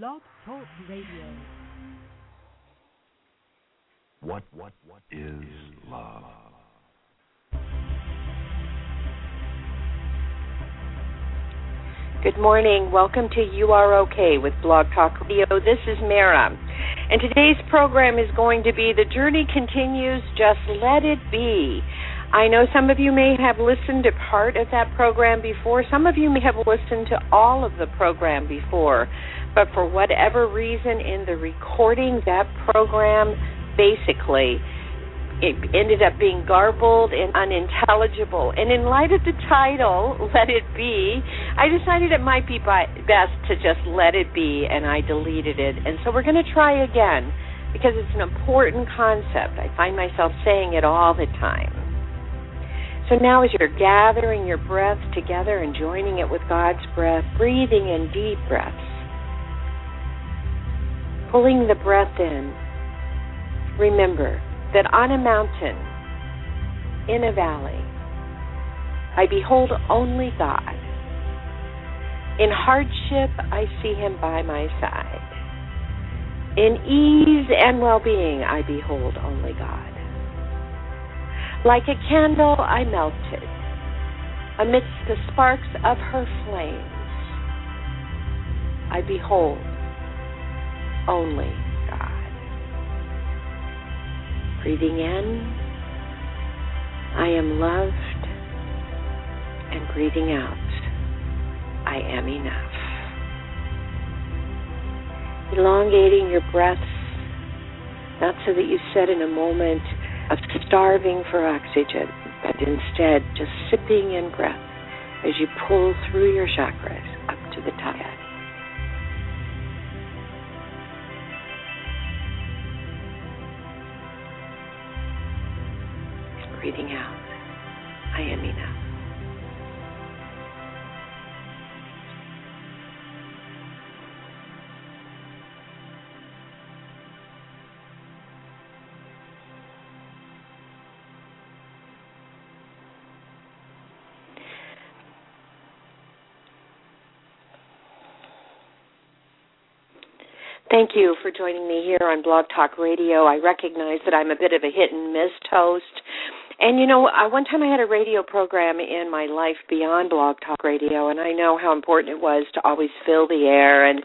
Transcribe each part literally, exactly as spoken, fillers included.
Blog Talk Radio. What what what is love? Good morning. Welcome to You Are Okay with Blog Talk Radio. This is Mara. And today's program is going to be The Journey Continues, Just Let It Be. I know some of you may have listened to part of that program before. Some of you may have listened to all of the program before. But for whatever reason in the recording, that program basically it ended up being garbled and unintelligible. And in light of the title, Let It Be, I decided it might be by, best to just let it be, and I deleted it. And so we're going to try again because it's an important concept. I find myself saying it all the time. So now as you're gathering your breath together and joining it with God's breath, breathing in deep breaths, pulling the breath in, remember that on a mountain, in a valley, I behold only God. In hardship, I see him by my side. In ease and well-being, I behold only God. Like a candle, I melted amidst the sparks of her flames. I behold only God. Breathing in, I am loved, and breathing out, I am enough. Elongating your breaths, not so that you said in a moment of starving for oxygen, but instead just sipping in breath as you pull through your chakras up to the top. Breathing out, I am enough. Thank you for joining me here on Blog Talk Radio. I recognize that I'm a bit of a hit and miss host. And, you know, I, one time I had a radio program in my life beyond Blog Talk Radio, and I know how important it was to always fill the air and,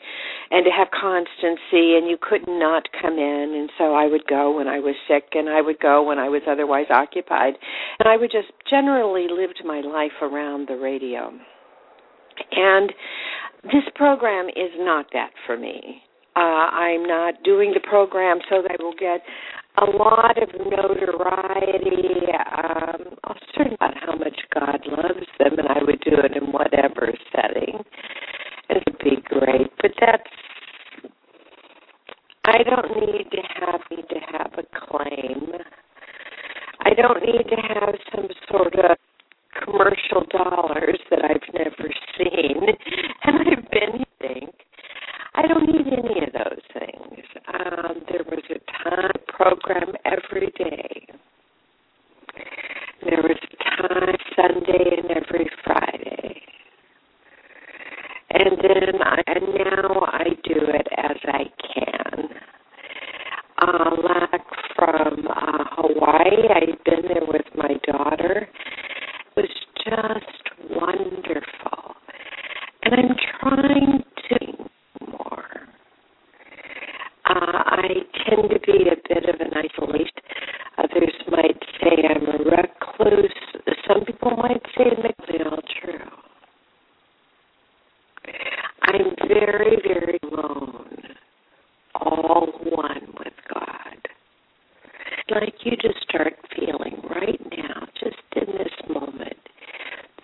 and to have constancy, and you could not come in. And so I would go when I was sick, and I would go when I was otherwise occupied. And I would just generally live my life around the radio. And this program is not that for me. Uh, I'm not doing the program so that I will get a lot of notoriety. Um, I'll learn about how much God loves them, and I would do it in whatever setting. It would be great. But that's, I don't need to have, need to have a claim. I don't need to have some sort of commercial dollars that I've never seen, and I've been thinking, I don't need any of those things. Um, there was a time program every day. There was a time Sunday and every Friday. And then I, and now I do it as I can. Uh, like from uh, Hawaii, I've been there with my daughter. It was just wonderful. And I'm trying to... Uh, I tend to be a bit of an isolation. Others might say I'm a recluse. Some people might say it's all true. I'm very, very alone, all one with God. I'd like you to start feeling right now, just in this moment,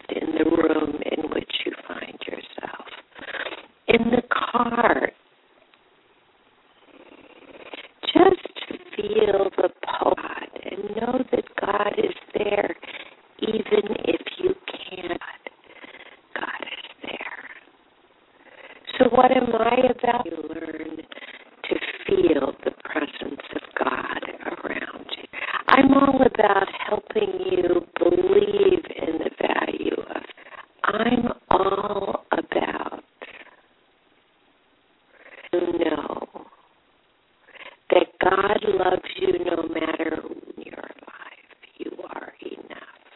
in the room in which you find yourself, in the car. Just feel the pull and know that God is there, even if you can't. God is there. So what am I about? You learn to feel the presence of God around you. I'm all about helping you believe in the value of God. I'm all about you know that God loves you no matter your life. You are enough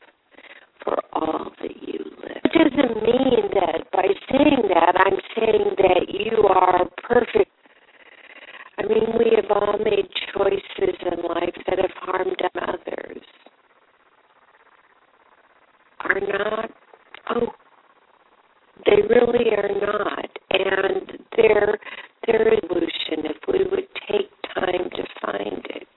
for all that you live. It doesn't mean that by saying that, I'm saying that you are perfect. I mean, we have all made choices in life that have harmed others. Are not, oh, they really are not. And they're, they're a solution if we would take time to find it.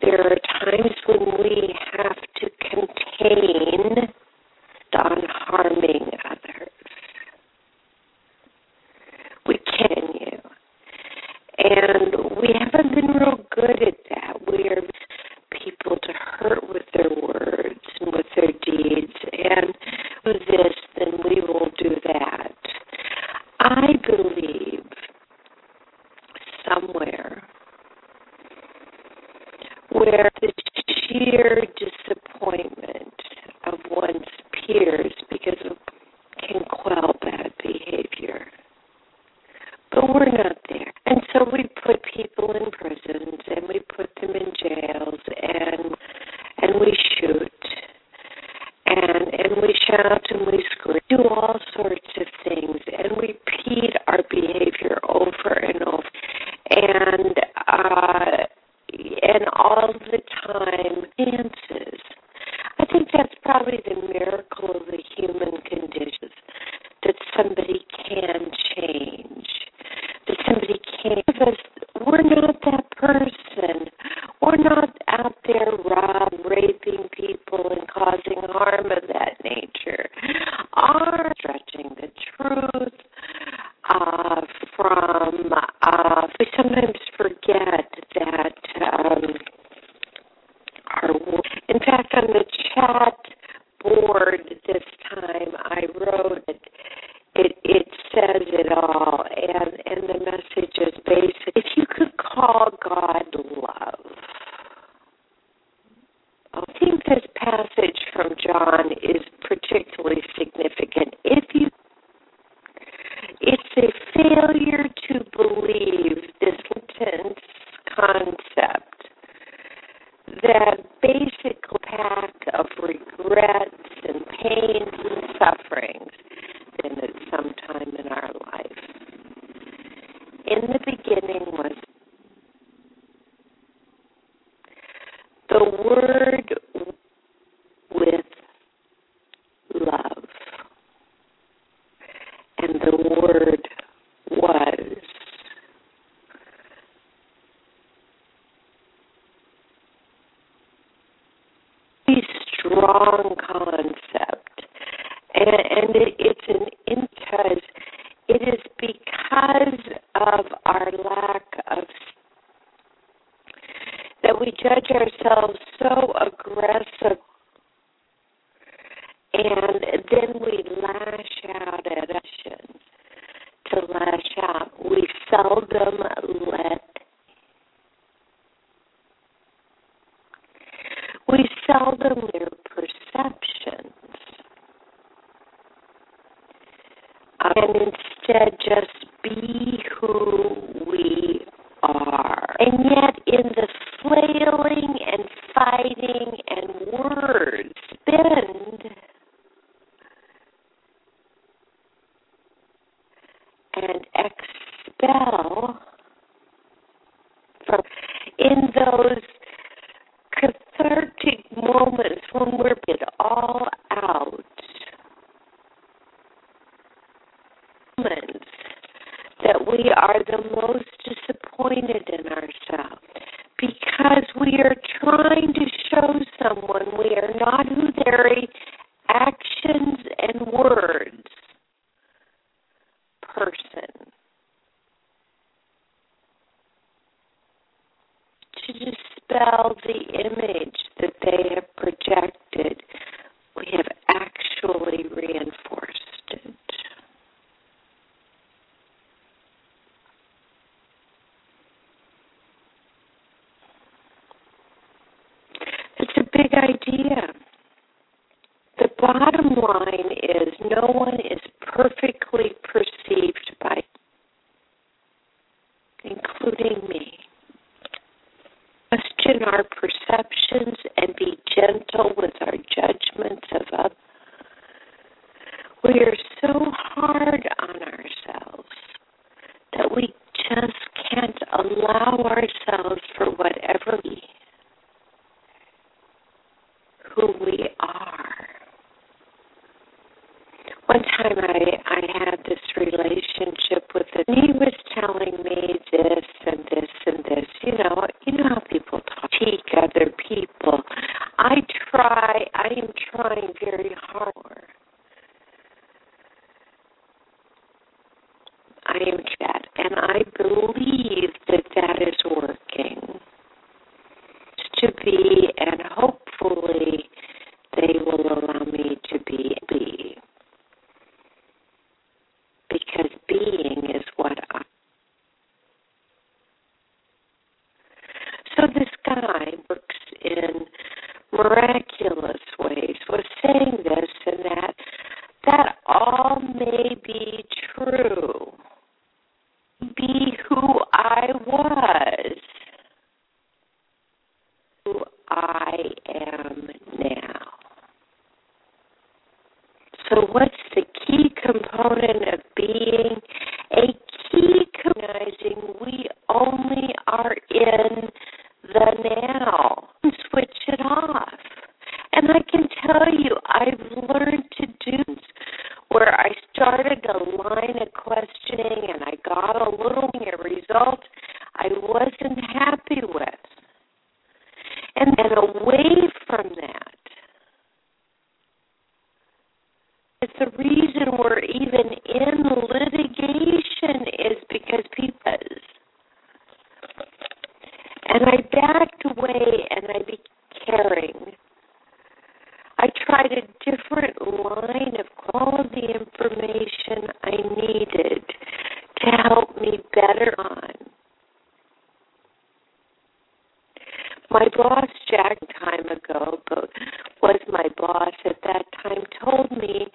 There are times when we have to contain on harming others. We can, you. And we haven't been real good at that. We are people to hurt with their words and with their deeds, and with this, then we will do that. I believe somewhere where the sheer disappointment of one's peers because of can quell bad behavior. But we're not there. And so we put people in prisons and we put them in jails and and we shoot and and we shout and we scream, do all sorts of things, and we repeat our behavior over and over and uh, and all the time dances. I think that's probably the miracle of the human condition, that somebody can change, that somebody can. Because we're not that person. We're not out there robbing, raping people and causing harm of that nature. Are stretching the truth uh, from, uh, we sometimes forget that um, our work. In fact, on the chat board this time, I wrote it. It, it says it all, and, and the message is basic. If you could call God love, I think this passage from John is particularly significant. If you, it's a failure to believe this intense concept that basic pack of regrets and pains and sufferings in it sometime in our life. In the beginning was the Word with love, and the Word was strong concept, and, and it, it's an because it is because of our lack of that we judge ourselves so aggressive, and then we lash out at actions. To lash out, we seldom let. We seldom their perceptions, and instead just be who we are. And yet in the flailing and fighting and words spend and expel from in those cathartic moments when we're it all out. Moments that we are the most disappointed in ourselves because we are trying to show someone we are not who their actions and words person. To dispel the image that they have projected, we have actually reinforced it. It's a big idea. The bottom line is no one is perfectly perceived by including me. Question our perceptions and be gentle with our judgments of others. We are so hard on ourselves that we just can't allow ourselves for whatever we, who we are. One time I, I had this relationship with him. He was telling me this and this and this. You know, you know how people critique other people. I try, I am trying very hard. I am that, and I believe that that is working. To be, and hopefully they will allow me to be, be. Because being is what I. So this guy works in miraculous ways, was saying this and that. That all may be true. Be who I was, who I am now. So what's the key component of being? A key recognizing we only are in the now. Switch it off. And I can tell you, I've learned to do where I started a line of questioning and I got a little a result I wasn't happy with. And then away from that, it's the reason we're even in litigation is because people. And I backed away and I became caring. I tried a different line of all of the information I needed to help me better on. My boss, Jack, time ago, but was my boss at that time, told me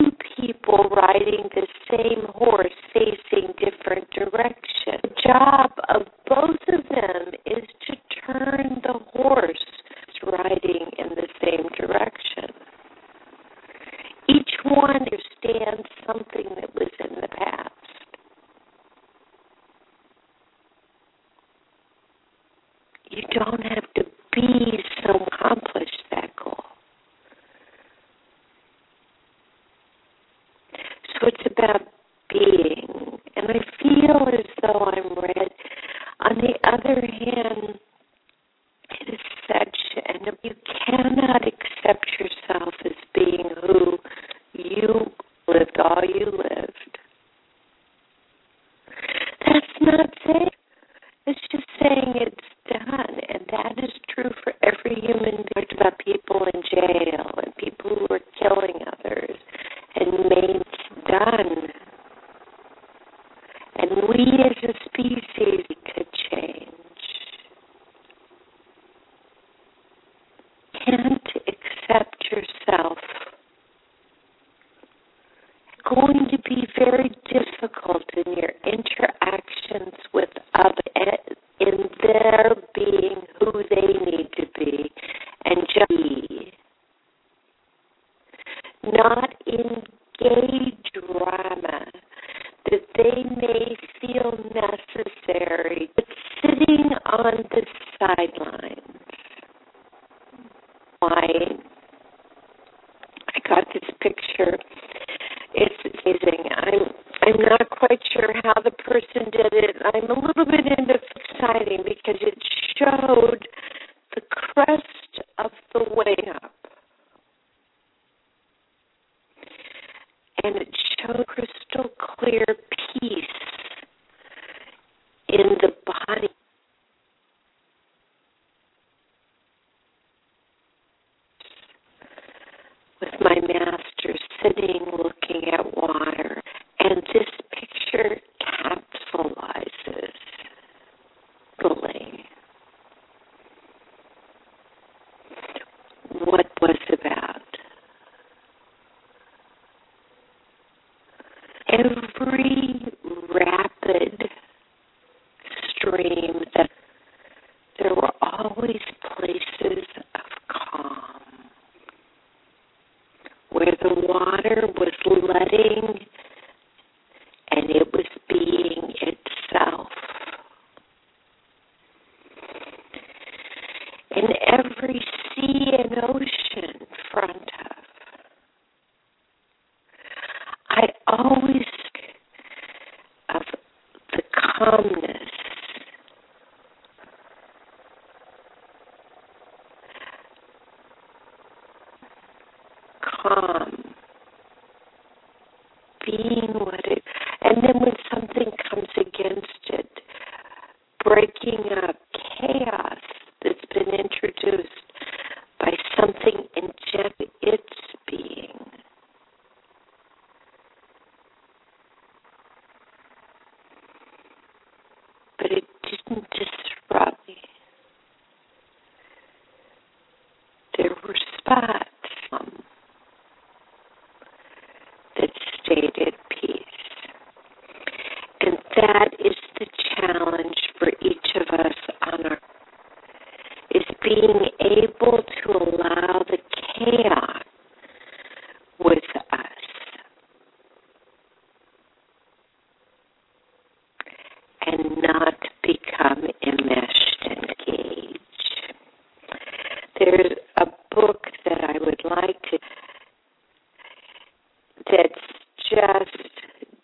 two people riding the same horse facing different directions. The job of both of them is to turn the horse riding in the same direction. Each one understands something that was in the past. You don't have to be so accomplished that goal. So it's about being. And I feel as though I'm red. On the other hand, it is such, and you cannot accept yourself as being who you lived, all you lived. That's not saying, it's just saying it's done, and that is true for every human being. It's about people in jail and people who are killing others, and made done. And we as a species could change. Can't accept yourself. It's going to be very difficult in your interactions with others, in their being who they need to be, and just be. Not engage drama that they may feel necessary, but sitting on the sidelines. I, I got this picture. It's amazing. I'm I'm not quite sure how the person did it. I'm a little bit into exciting because it showed the crest of the way up. And it showed crystal clear peace in the body. With my master sitting, looking at water, and this picture capsulizes fully what was about. Every rapid notion in front of. I always think of the calmness, calm, being what it, and then when something comes against it, breaking up chaos that's been introduced by something injecting its being. But it didn't disrupt me. There were spots um, that stayed at peace. And that is the challenge for each of us on our is being able to allow the chaos with us. And not become enmeshed and caged. There's a book that I would like to, that's just,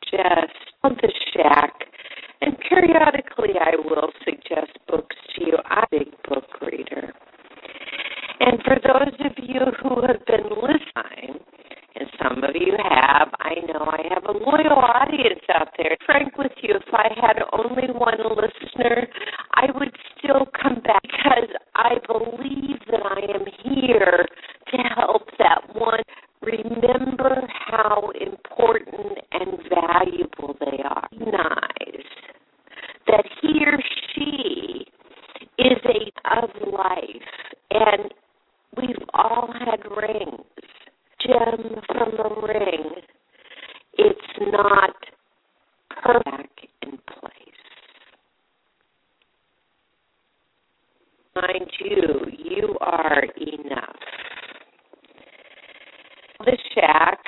just on the shack, and periodically I will suggest books to you. I'm a big book reader. And for those of you who have been listening, and some of you have, I know I have a loyal audience out there. Frank with you, if I had only one listener, I would still come back because I believe that I am here to help that one remember how important and valuable they are. Recognize that he or she is a of life, and we've all had rings. Gem from the ring, it's not perfect in place. Mind you, you are enough. The Shack,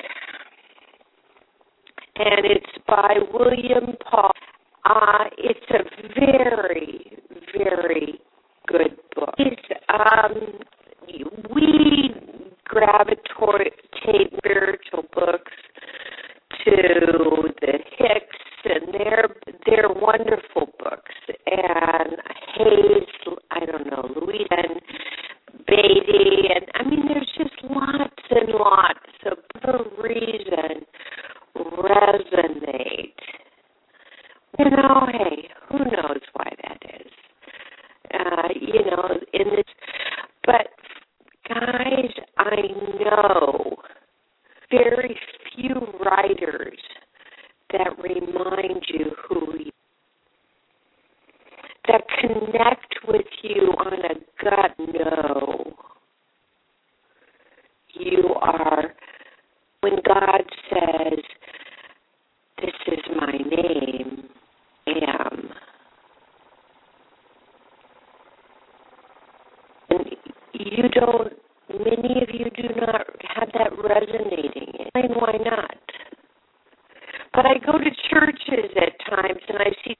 and it's by William Paul. Uh, it's a very, very good book. It's, um, we gravitate spiritual books to the Hicks, and they're they're wonderful books. And Hayes, I don't know, Louise and Beatty, and I mean, there's just lots and lots of the reason resonate. You know, hey, who knows why that is? Uh, you know, in this, but. Guys, I know very few writers that remind you who you are, that connect with you on a gut no. You are, when God says, this is my name, am. And you don't, many of you do not have that resonating. And why not? But I go to churches at times and I see,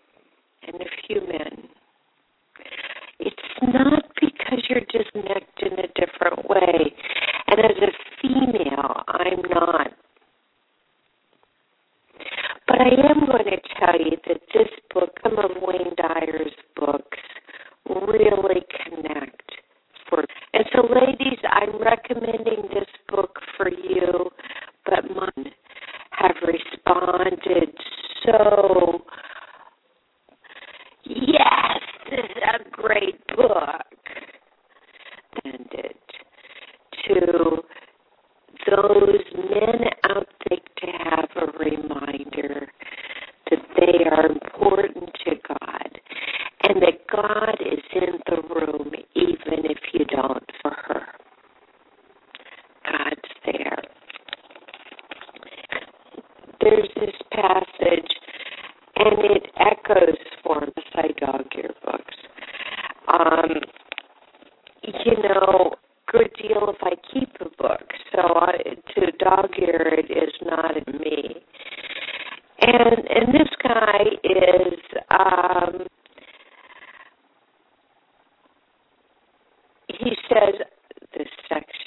and a few men. It's not because you're disconnected in a different way. And as a female, I'm not. But I am going to tell you that this book, some of Wayne Dyer's books, really connect. And so, ladies, I'm recommending this book for you, but mine have responded so, yes, this is a great book. And it to those men out there to have a reminder that they are important to God and that God is in the room even if you don't for her. God's there. There's this passage, and it echoes for us. I dog ear books. Um, you know, good deal if I keep a book. So I, to dog ear it is not in me. And and this guy is um, he says this section.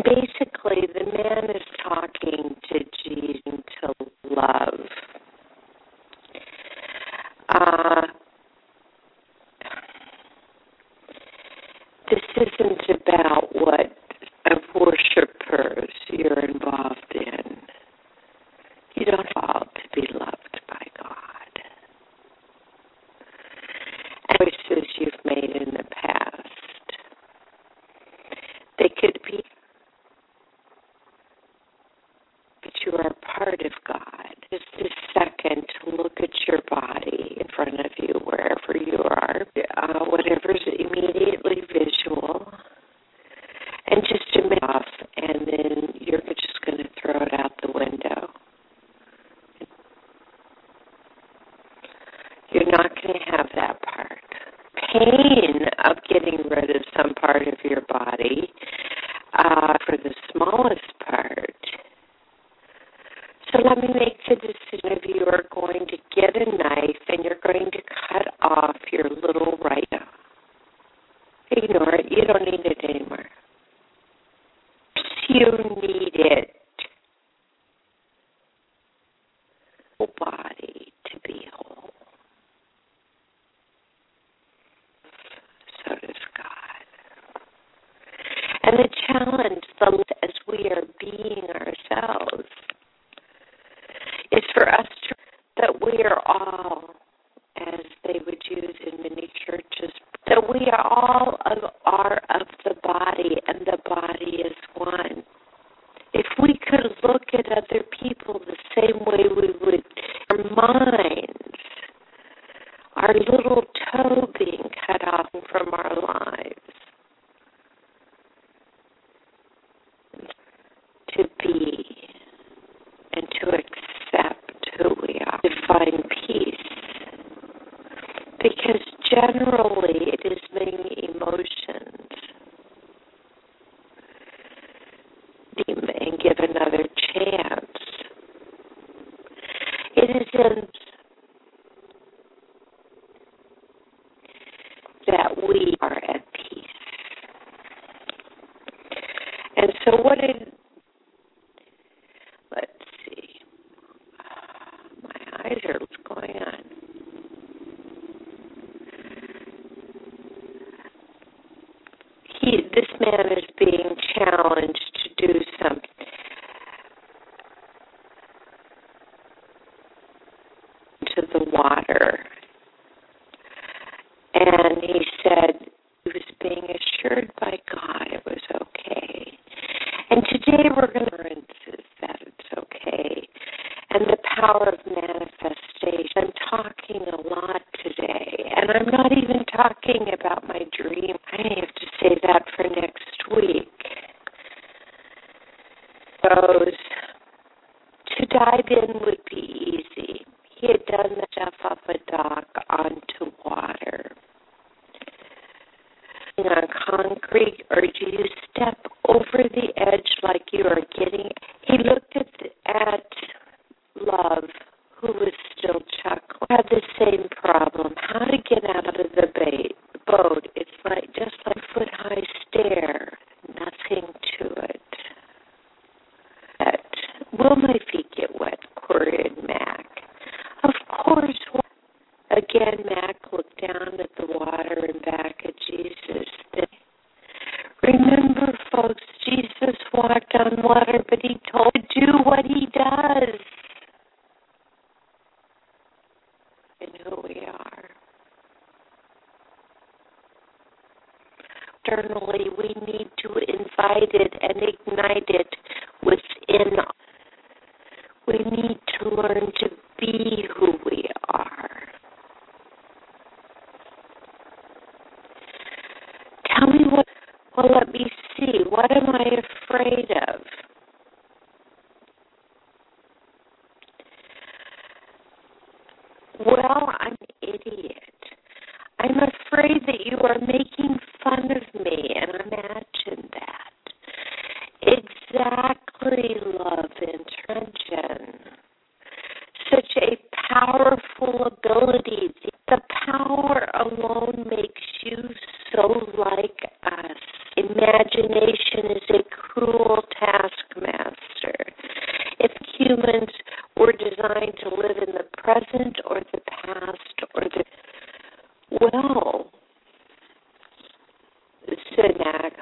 And basically, the man is talking to Jean to love. Uh, this isn't about what of worshipers you're involved in. You don't fall to be loved by God. And choices you've made in the past, they could be, but you are part of God. Just a second to look at your body in front of you, wherever you are, uh, whatever's immediately visual, and just to make off, and then you're just going to throw it out the window. You're not going to have that part. Pain of getting rid of some part of your body uh, for the smallest part. So let me make the decision if you are going to get a knife and you're going to cut off your little right arm. Ignore it. You don't need it anymore. You need it. Whole body to be whole. So does God. And the challenge, the, as we are being ourselves, is for us to, that we are all, as they would use in many churches, that we are all of, are of the body, and the body is one. If we could look at other people the same way we would our minds, our little toe being cut off from our lives, to be and to accept who we are, to find peace, because generally it is many emotions and give another chance. It isn't that we are at peace. And so what did what's going on? He, this man is being challenged to do something. To the water. And he said he was being assured by God it was okay. And today we're going to learn that it's okay. And the power of manifestation. I'm talking a lot today, and I'm not even talking about my dream. I have to save that for next week. Those to dive in would be easy. He had done the stuff up a dock onto water. On concrete, or do you step over the edge like you are getting? He looked at at. Love, who was still chuckling, had the same problem. How to get out of the bait, boat? It's like just like a foot high stair, nothing to it. But will my feet get wet? Queried Mac. Of course. Again, Mac looked down at the water and back at Jesus. Remember, folks, Jesus walked on water, but he told to do what he does. And who we are. Externally, we need to invite it and ignite it within. We need to learn to be who we are. Tell me what, well, let me see. What am I afraid of? Well, I'm an idiot. I'm afraid that you are making fun of me, and imagine that. Exactly, love intention. Such a powerful ability. The power alone makes you so like us. Imagination is a cruel good, Nag.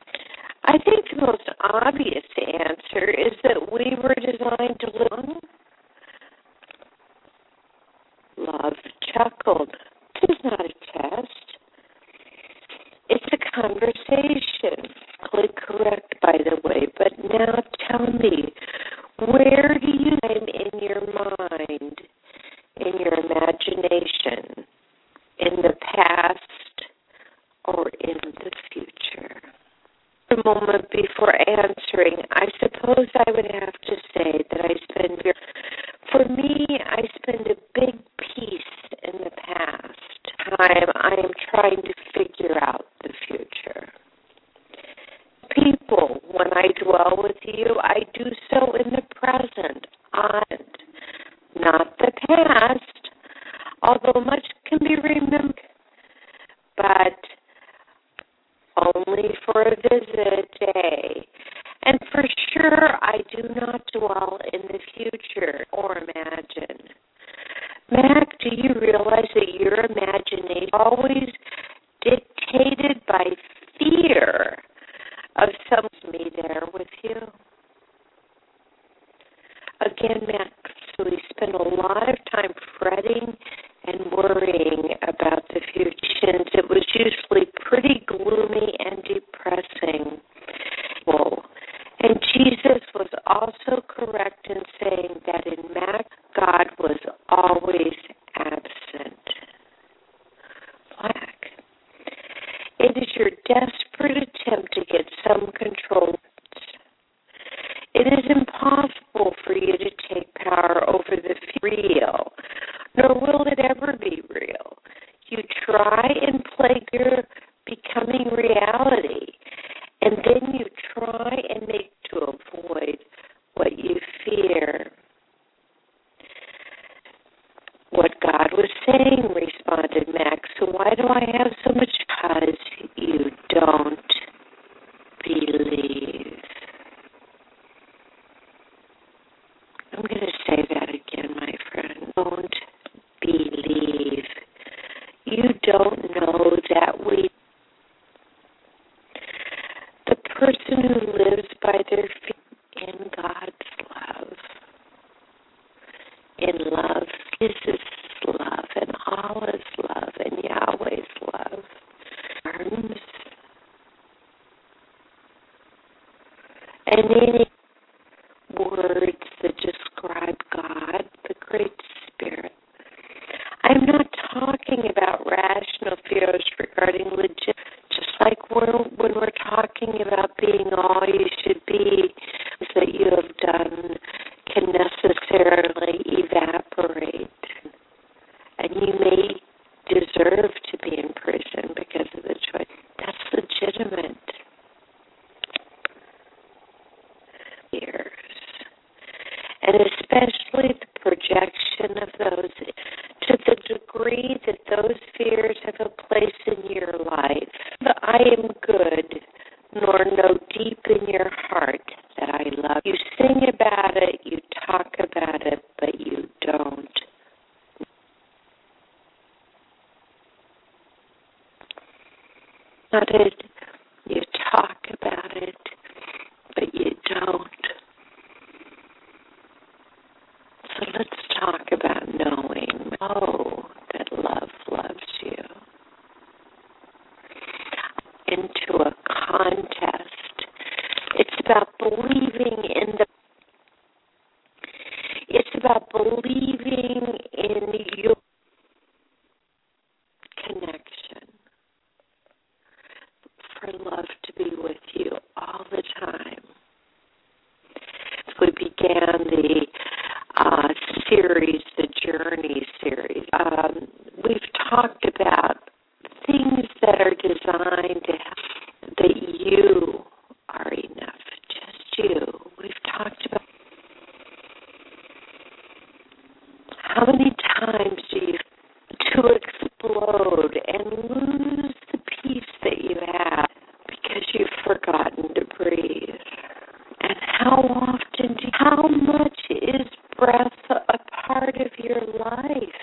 I think the most obvious answer is that we were designed to live. Love chuckled. This is not a test. It's a conversation. Click correct, by the way. But now tell me, where do you aim in your mind, in your imagination, in the past, or in the future? A moment before answering, I suppose I would have to say that I spend, for me, I spend a big piece in the past. Time I am trying to figure out the future. People, when I dwell with you, I do so in the present, and not the past, although much can be remembered, but only for a visit day. And for sure, I do not dwell in the future or imagine. Mac, do you realize that your imagination is always dictated by fear of someone me there with you? Again, Mac, so we spend a lot of time fretting and worrying about the future. It was usually pretty gloomy and depressing. Whoa. And Jesus was also correct in saying that in Mac, God was always absent. Black. It is your desperate attempt to get some control. It is impossible for you to take power over the real, nor will it ever be real. You try and play your becoming reality, and then you try and make to avoid what you fear. What God was saying, responded Max, so why do I have so much? Because you don't believe. I'm going to say that again, my friend. Don't believe. You don't know that we, the person who lives by their faith in God's love, in love, Jesus' love, and Allah's love, and Yahweh's love, arms, and any words that describe God, the Great Spirit. I'm not talking about rational fears regarding legit, just like we're, when we're talking about being all you should be, that you have done can necessarily evaporate, and you may deserve to be in prison because of the choice. That's legitimate. Fears. And especially the projection of those, to the degree that those fears have a place in your life. The I am good, nor know deep in your heart that I love. You sing about it, you talk about it, but you don't. About it, you talk about it, but you don't. So let's talk about knowing, oh, that love loves you, into a contest. It's about believing in the, it's about believing in your connection for love to be with you all the time. We began the Uh, series, the Journey series. Um, we've talked about things that are designed to help, that you are enough, just you. We've talked about how many times do you to explode and lose the peace that you have because you've forgotten to breathe. And how often, do, how much is breath a part of your life?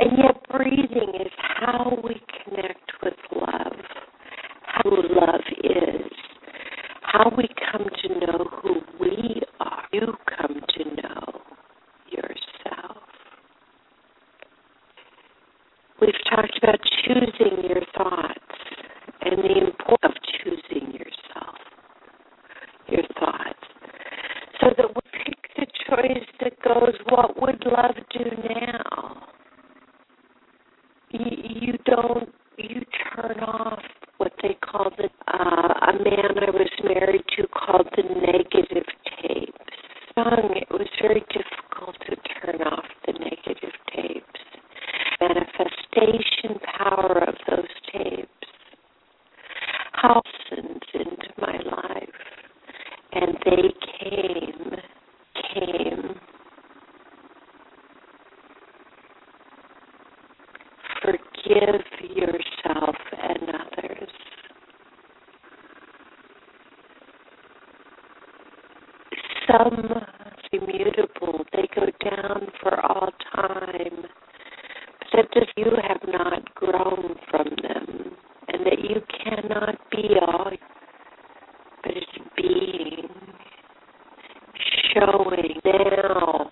And yet breathing is how we connect with love, how who love is, how we come to know who we are. You come to know yourself. We've talked about choosing your thoughts and the importance of choosing yourself, your thoughts, so that we pick the choice that goes, what would love do now? You, you don't, you turn off what they call the, uh, a man I was married to called the negative tapes. Young, it was very difficult to turn off the negative tapes. Manifestation power of those tapes. How sins into my life, and they came, came forgive yourself and others. Some are immutable, they go down for all time, but that does you have not grown from them, and that you cannot be all, but it's being, showing now.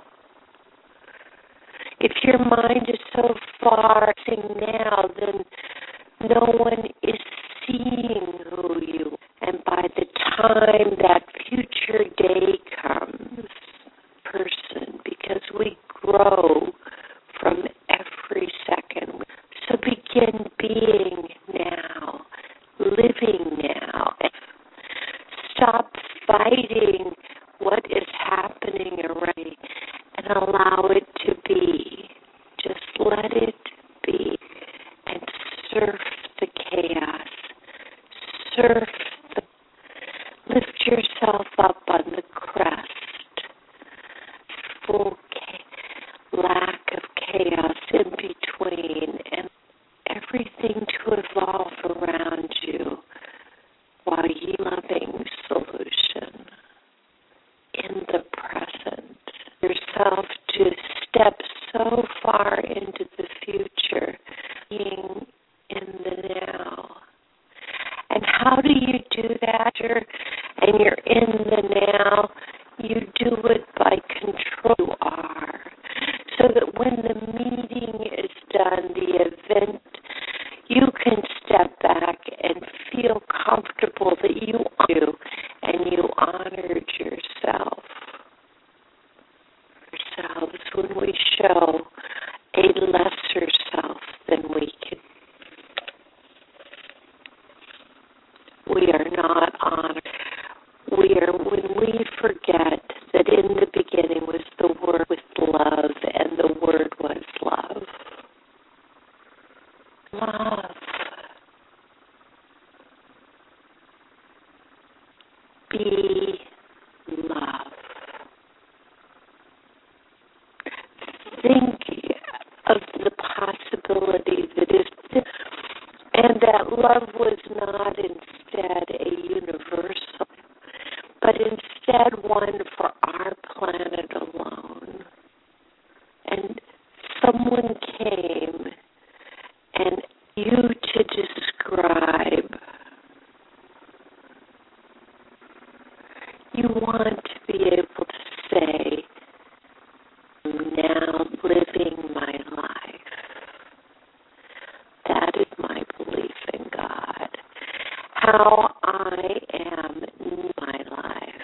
If your mind is so far seeing now, then no one is seeing who you are. And by the time that future day comes, person, because we grow from every second. So begin being now, living now. Stop fighting what is happening already and allow it to be. Just let it be and surf the chaos. Surf the, lift yourself up on the crest. Full cha- lack of chaos in between and everything to evolve around you while you loving solution in the present. Yourself to step so far into the future, being in the now. And how do you do that? And you're in the now. You do it by control you are. So that when the meeting is done, the event, you can step back and feel comfortable that you are and you honored yourself. Ourselves when we show a lesser self than we can. We are not honored. We are when we forget that in the beginning was the word with love and the word was love. Love. Be love. Think of the possibility that is this, and that love was not instead a universal, but instead one for our planet alone. And someone came and you to describe. You want to be able to say, I'm now living my life. That is my belief in God. How I am in my life.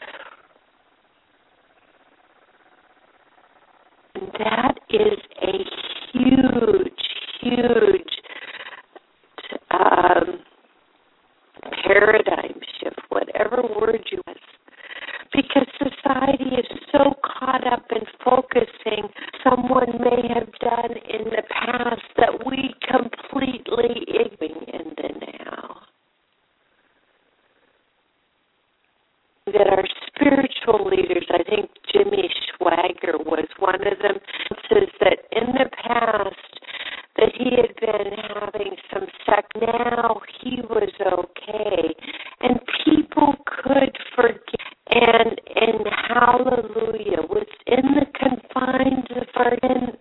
And that is a huge, huge um, paradigm shift, whatever word you use. Because society is so caught up in focusing someone may have done in the past that we completely ignore in the now. That our spiritual leaders, I think Jimmy Swaggart was one of them, says that in the past that he had been having some sex. Now he was okay. And people could forget. And, and hallelujah, within the confines of our end,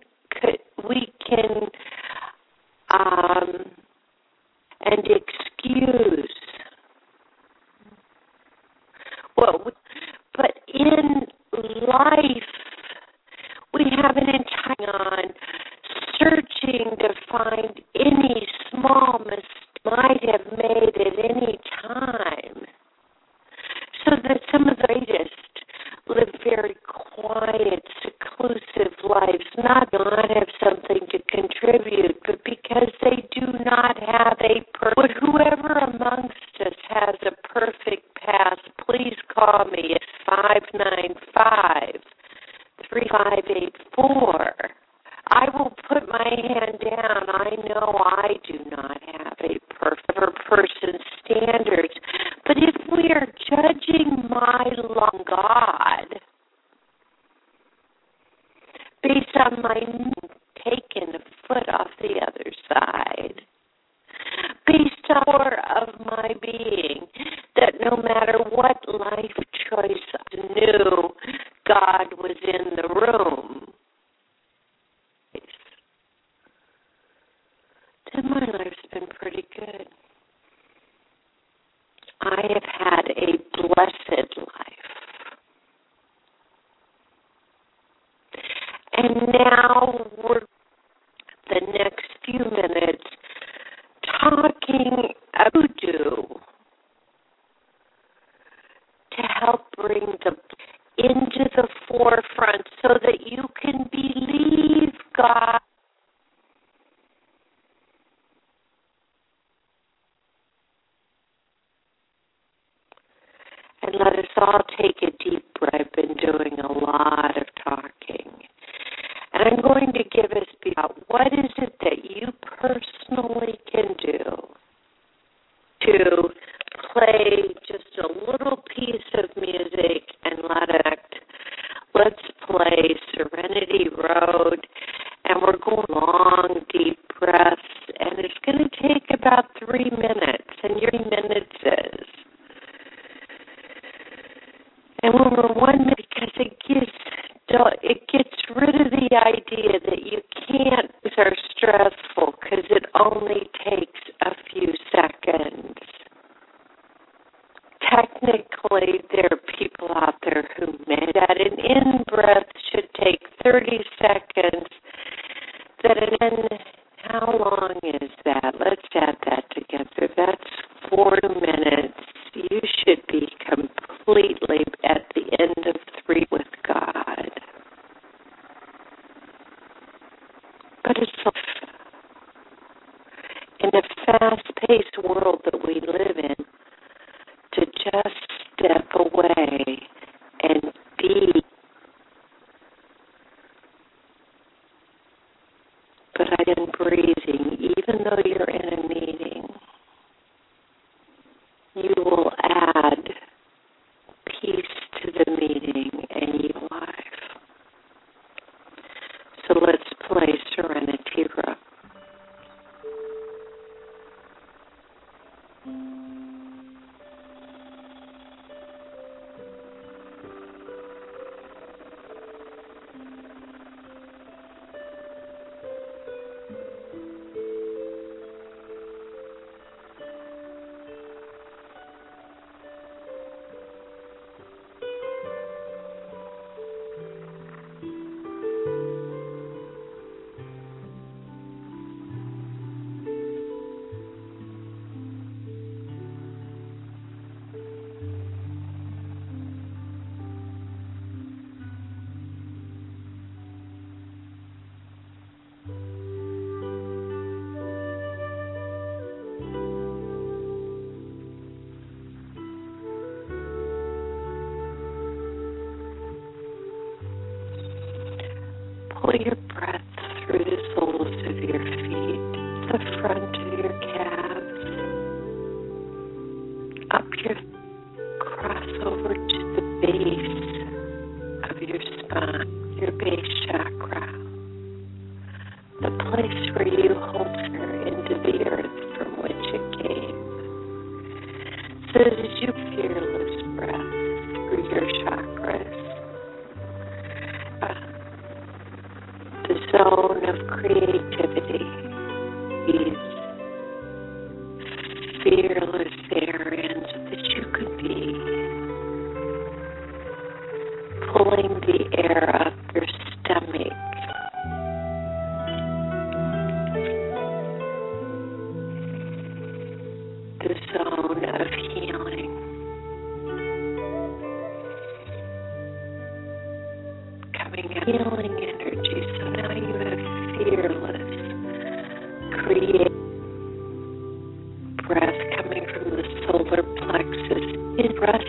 we can um, and excuse life we have an entire on searching to find any small mistake might have made at any time, so that some of the greatest live very quiet, seclusive lives, not not have something to contribute, but because they do not have a per- Would whoever amongst us has a perfect past, please call me at five nine five, three five eight four. I will put my hand down. I know I do not have a perfect person's standards. But if we are judging my long God based on my taking a foot off the other side, based on the core of my being, that no matter what life choice I knew, God was in the room, then my life's been pretty good. I have had a blessed life. And now we're, the next few minutes, talking about voodoo to help bring the into the forefront so that you can believe God. And let us all take a deep breath. I've been doing a lot of talking. And I'm going to give us about what is it that you personally can do to play just a little piece of music and let it, let's play Serenity Road. And we're going long, deep breaths. And it's going to take about three minutes. And your minutes is. And when we're one minute, because it gets, it gets rid of the idea that you can't, these are stressful, because it only takes a few seconds. Technically, there are people out there who may that an in-breath should take thirty seconds, that an in, how long is that? Let's add that together. That's four minutes. You should be completely at the end of three with God. But it's in the fast-paced world that we live in, to just step away and be. But I am breathing, even though you're in a meeting. You will add peace to the meeting and your life. So let's play Serenity Road. Your breath through the soles of your feet, the front of your calves, up your cross over to the base of your spine, your base chakra, the place where you hold her into the earth from which it came. So as you fearless breath through your chakras, zone of creativity is fearless therein so that you could be full filling the air up your stomach. The zone of healing. Coming up, healing energy. So now you have fearless, creative breath coming from the solar plexus. In breath.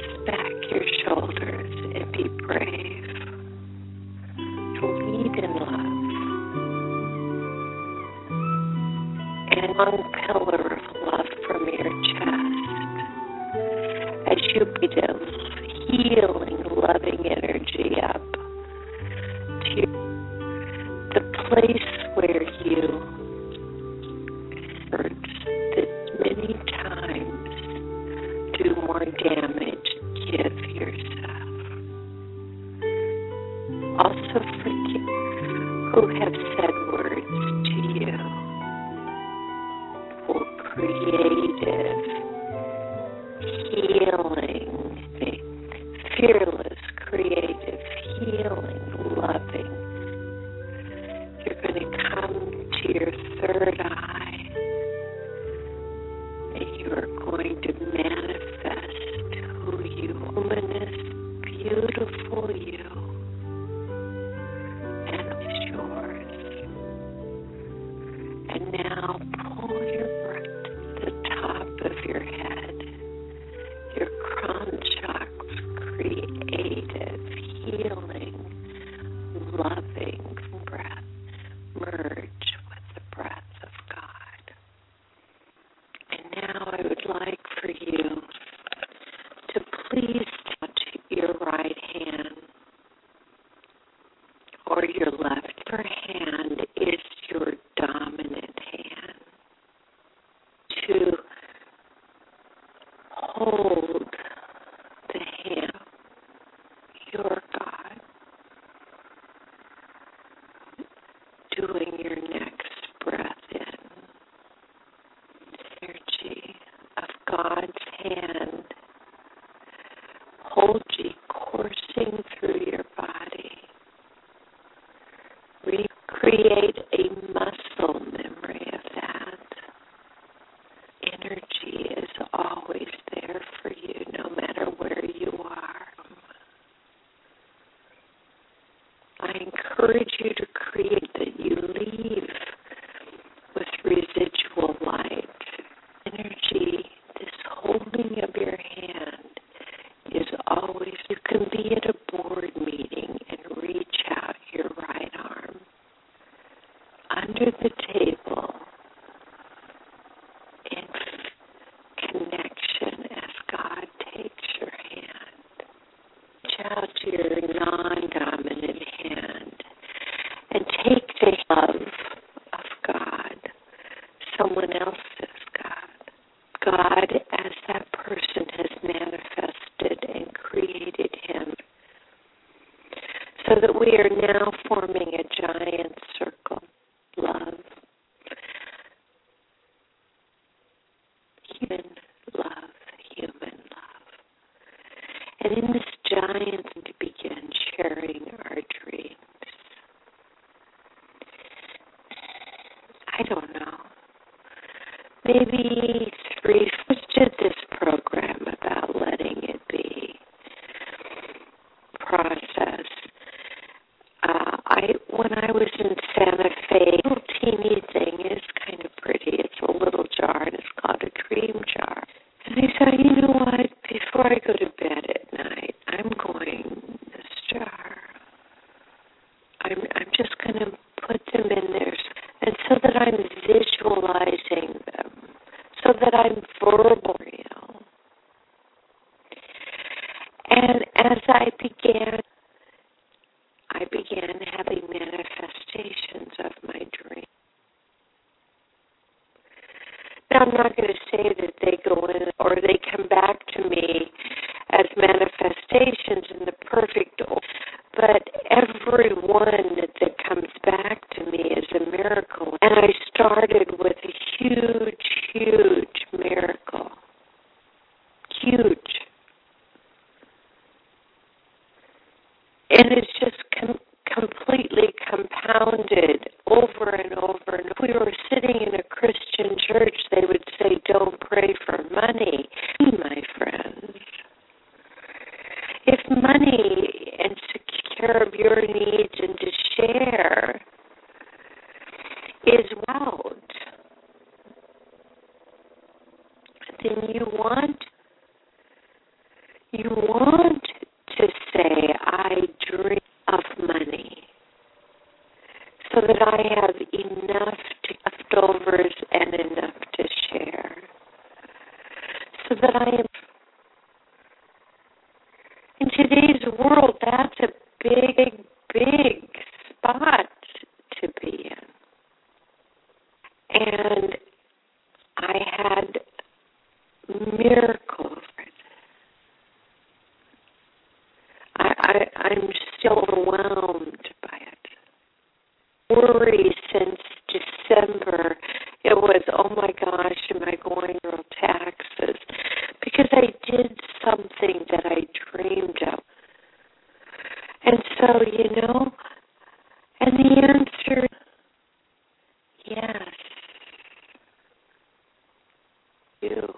And it's just com- completely compounded over and over. And if we were sitting in a Christian church, they would say, don't pray for money, my friends. If money and to care of your needs and to share is out, then you want you want to say, I dream of money so that I have enough leftovers and enough to share, so that I am. In today's world, that's a big, big spot to be in. And I had miracles. I, I, I'm still overwhelmed by it. Worry since December. It was, oh my gosh, am I going through taxes? Because I did something that I dreamed of. And so, you know, and the answer is yes. You.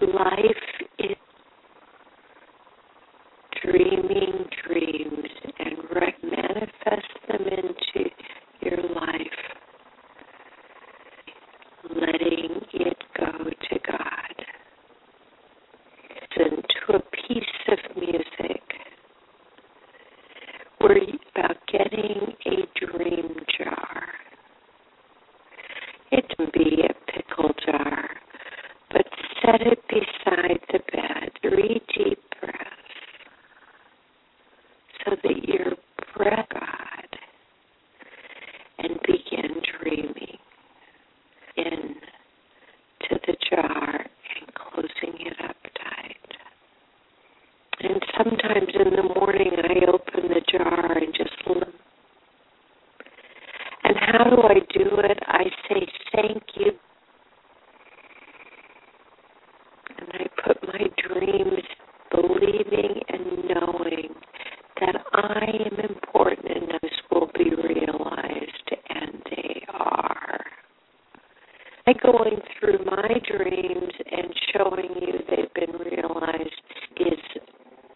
Life is dreaming dreams and manifest them into your life, letting it go to God. Listen to a piece of music where you, about getting a dream jar. It can be a pickle jar, but set it beside the bed, three deep breaths, so that your breath, God, and begin dreaming into the jar and closing it up tight. And sometimes in the morning I open the jar and just look. And how do I do it? I say thank you. And I put my dreams believing and knowing that I am important and those will be realized, and they are. By going through my dreams and showing you they've been realized is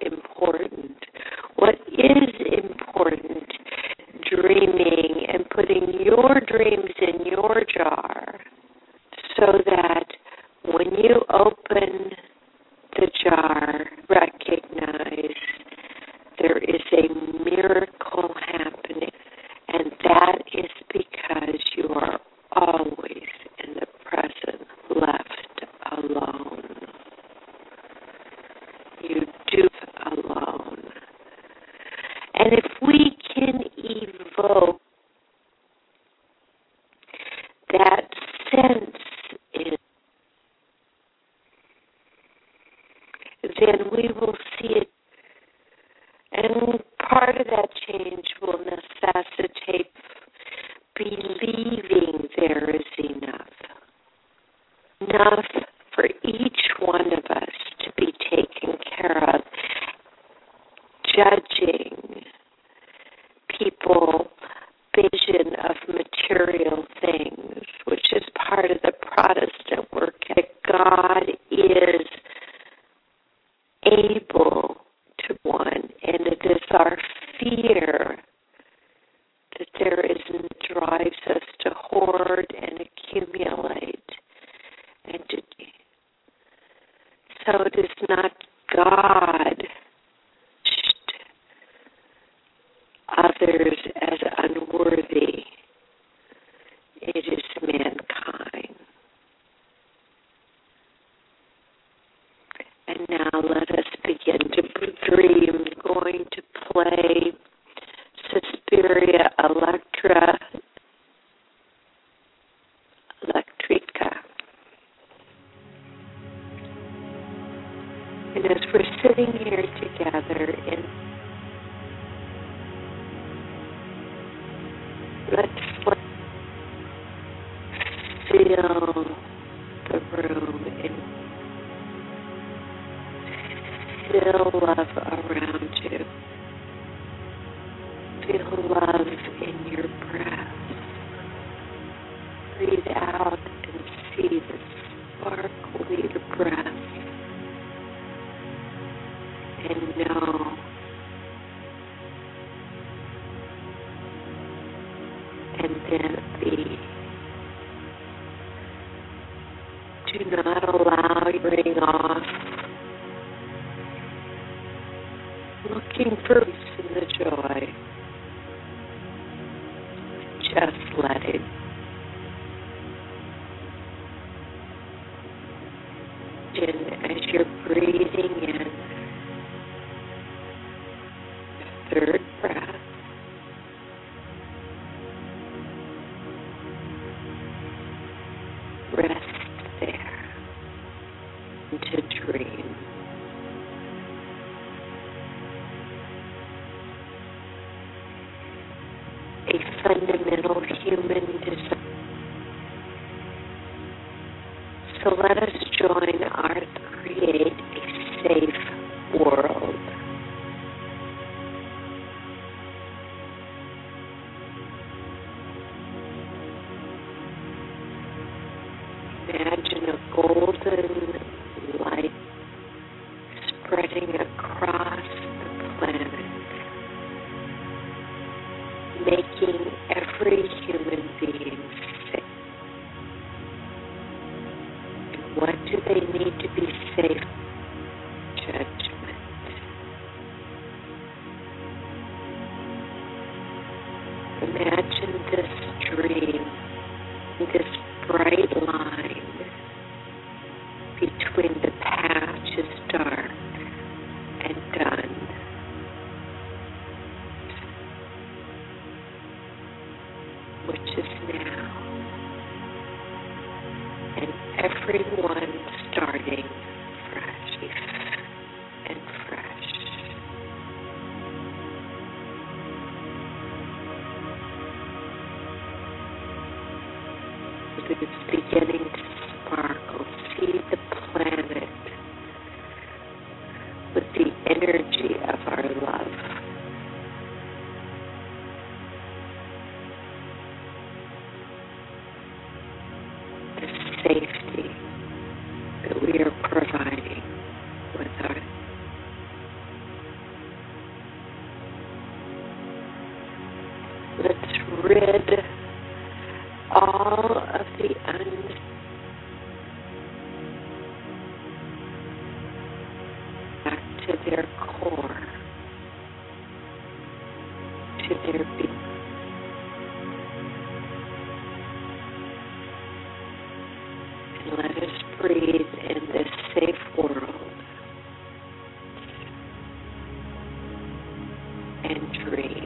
important. What is important, dreaming and putting your dreams in your jar so that when you open the jar, recognize there is a miracle happening, and that is because you are always in the present, left alone. You do alone. And if we can evoke that sense, in, then we will see it. And part of that change will necessitate believing there is enough. Enough for each one of us to be taken care of. Judging people, vision of material things, which is part of the Protestant work, that God is able to one, and it is our fear that there isn't drives us to hoard and accumulate, and to, so it is not God others as unworthy. It is mankind. And now let us begin to dream. We're going to play Suspiria Electra Electrica. And as we're sitting here together, in, let's feel love around you. Feel love in your breath. Breathe out and see the sparkle in your breath. And know and then be. Do not allow your brain off. Looking for peace and the joy. Just let it. And as you're breathing in, third breath, rest there to dream. A fundamental human desire. So let us join our create a safe world. Imagine a golden light spreading across the planet, making every human being safe. And what do they need to be safe? Judgment. Imagine this dream, this bright line between the patch is dark and done. Everyone starting fresh and fresh. It is beginning to sparkle. See the planet with the energy of our love. The safety that we are providing with our let's rid all of the un back to their core, to their being. Let us breathe in this safe world and dream.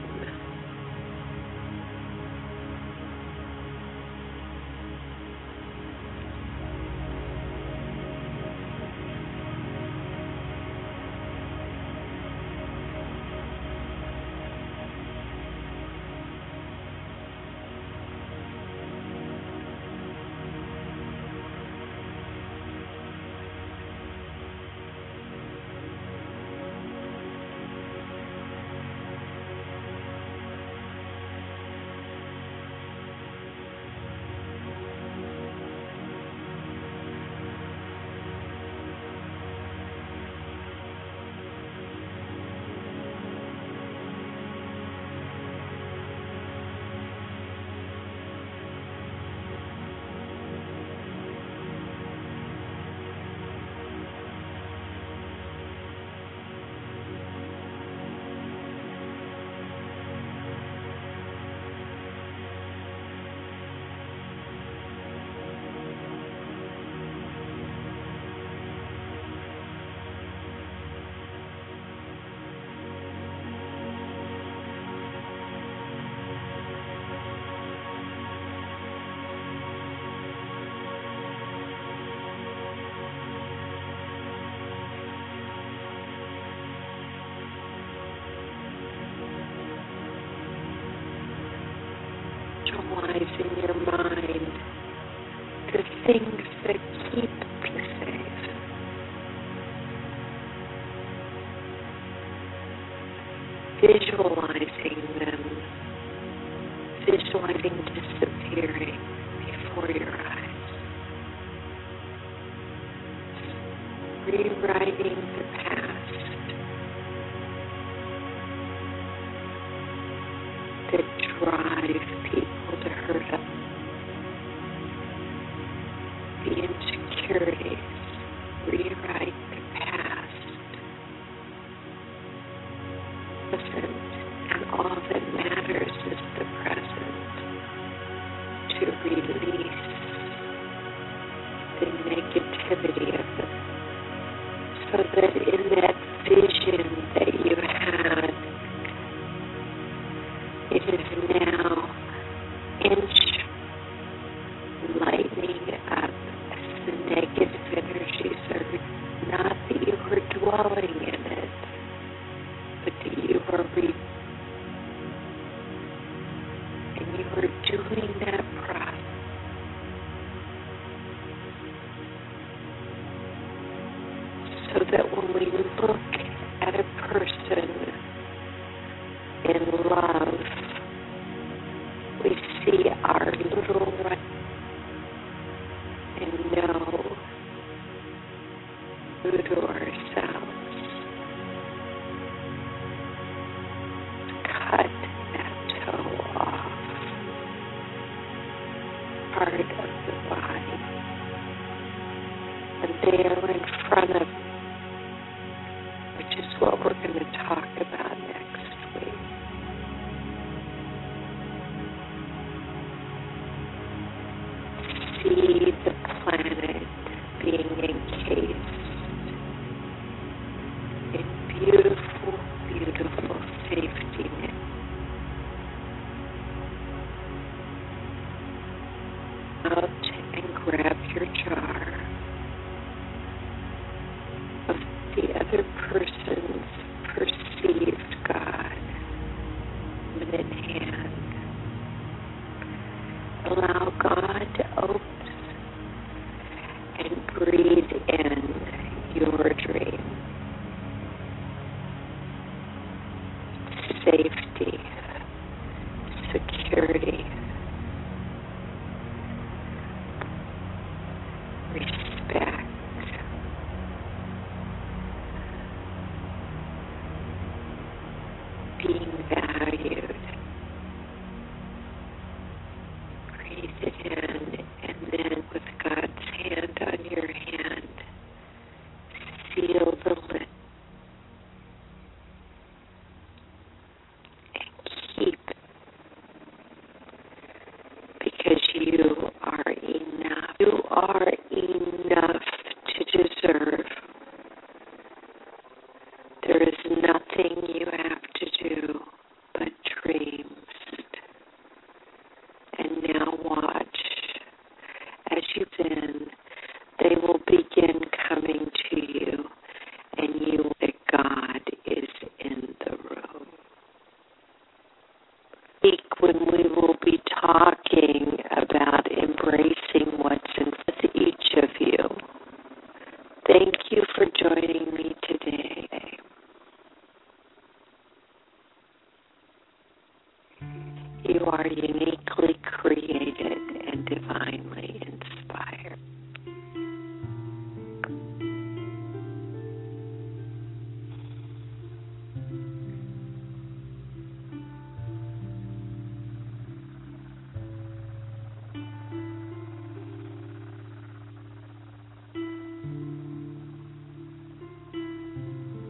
In your mind the things that keep you safe. visualizing them, visualizing disappearing before your eyes, rewriting the past that drive people to hurt us, the insecurities, rewrite the past, present, and all that matters is the present, to release the negativity of it, so that in that vision that you had, it is now inch lightning up. The negative energies are not that you were dwelling in it, but that you are re- and you are doing that process, so that when we look at a person in love, we see our little right and know who to ourselves. Cut that toe off, part of the body, and there in front of, which is what we're going to talk about next week. See the planet being encased in beautiful, beautiful safety net. Out and grab your jar of the other person's perceived God with in hand. Allow God to open and breathe in your dream. Safety, security, respect, being valued. Watch as you then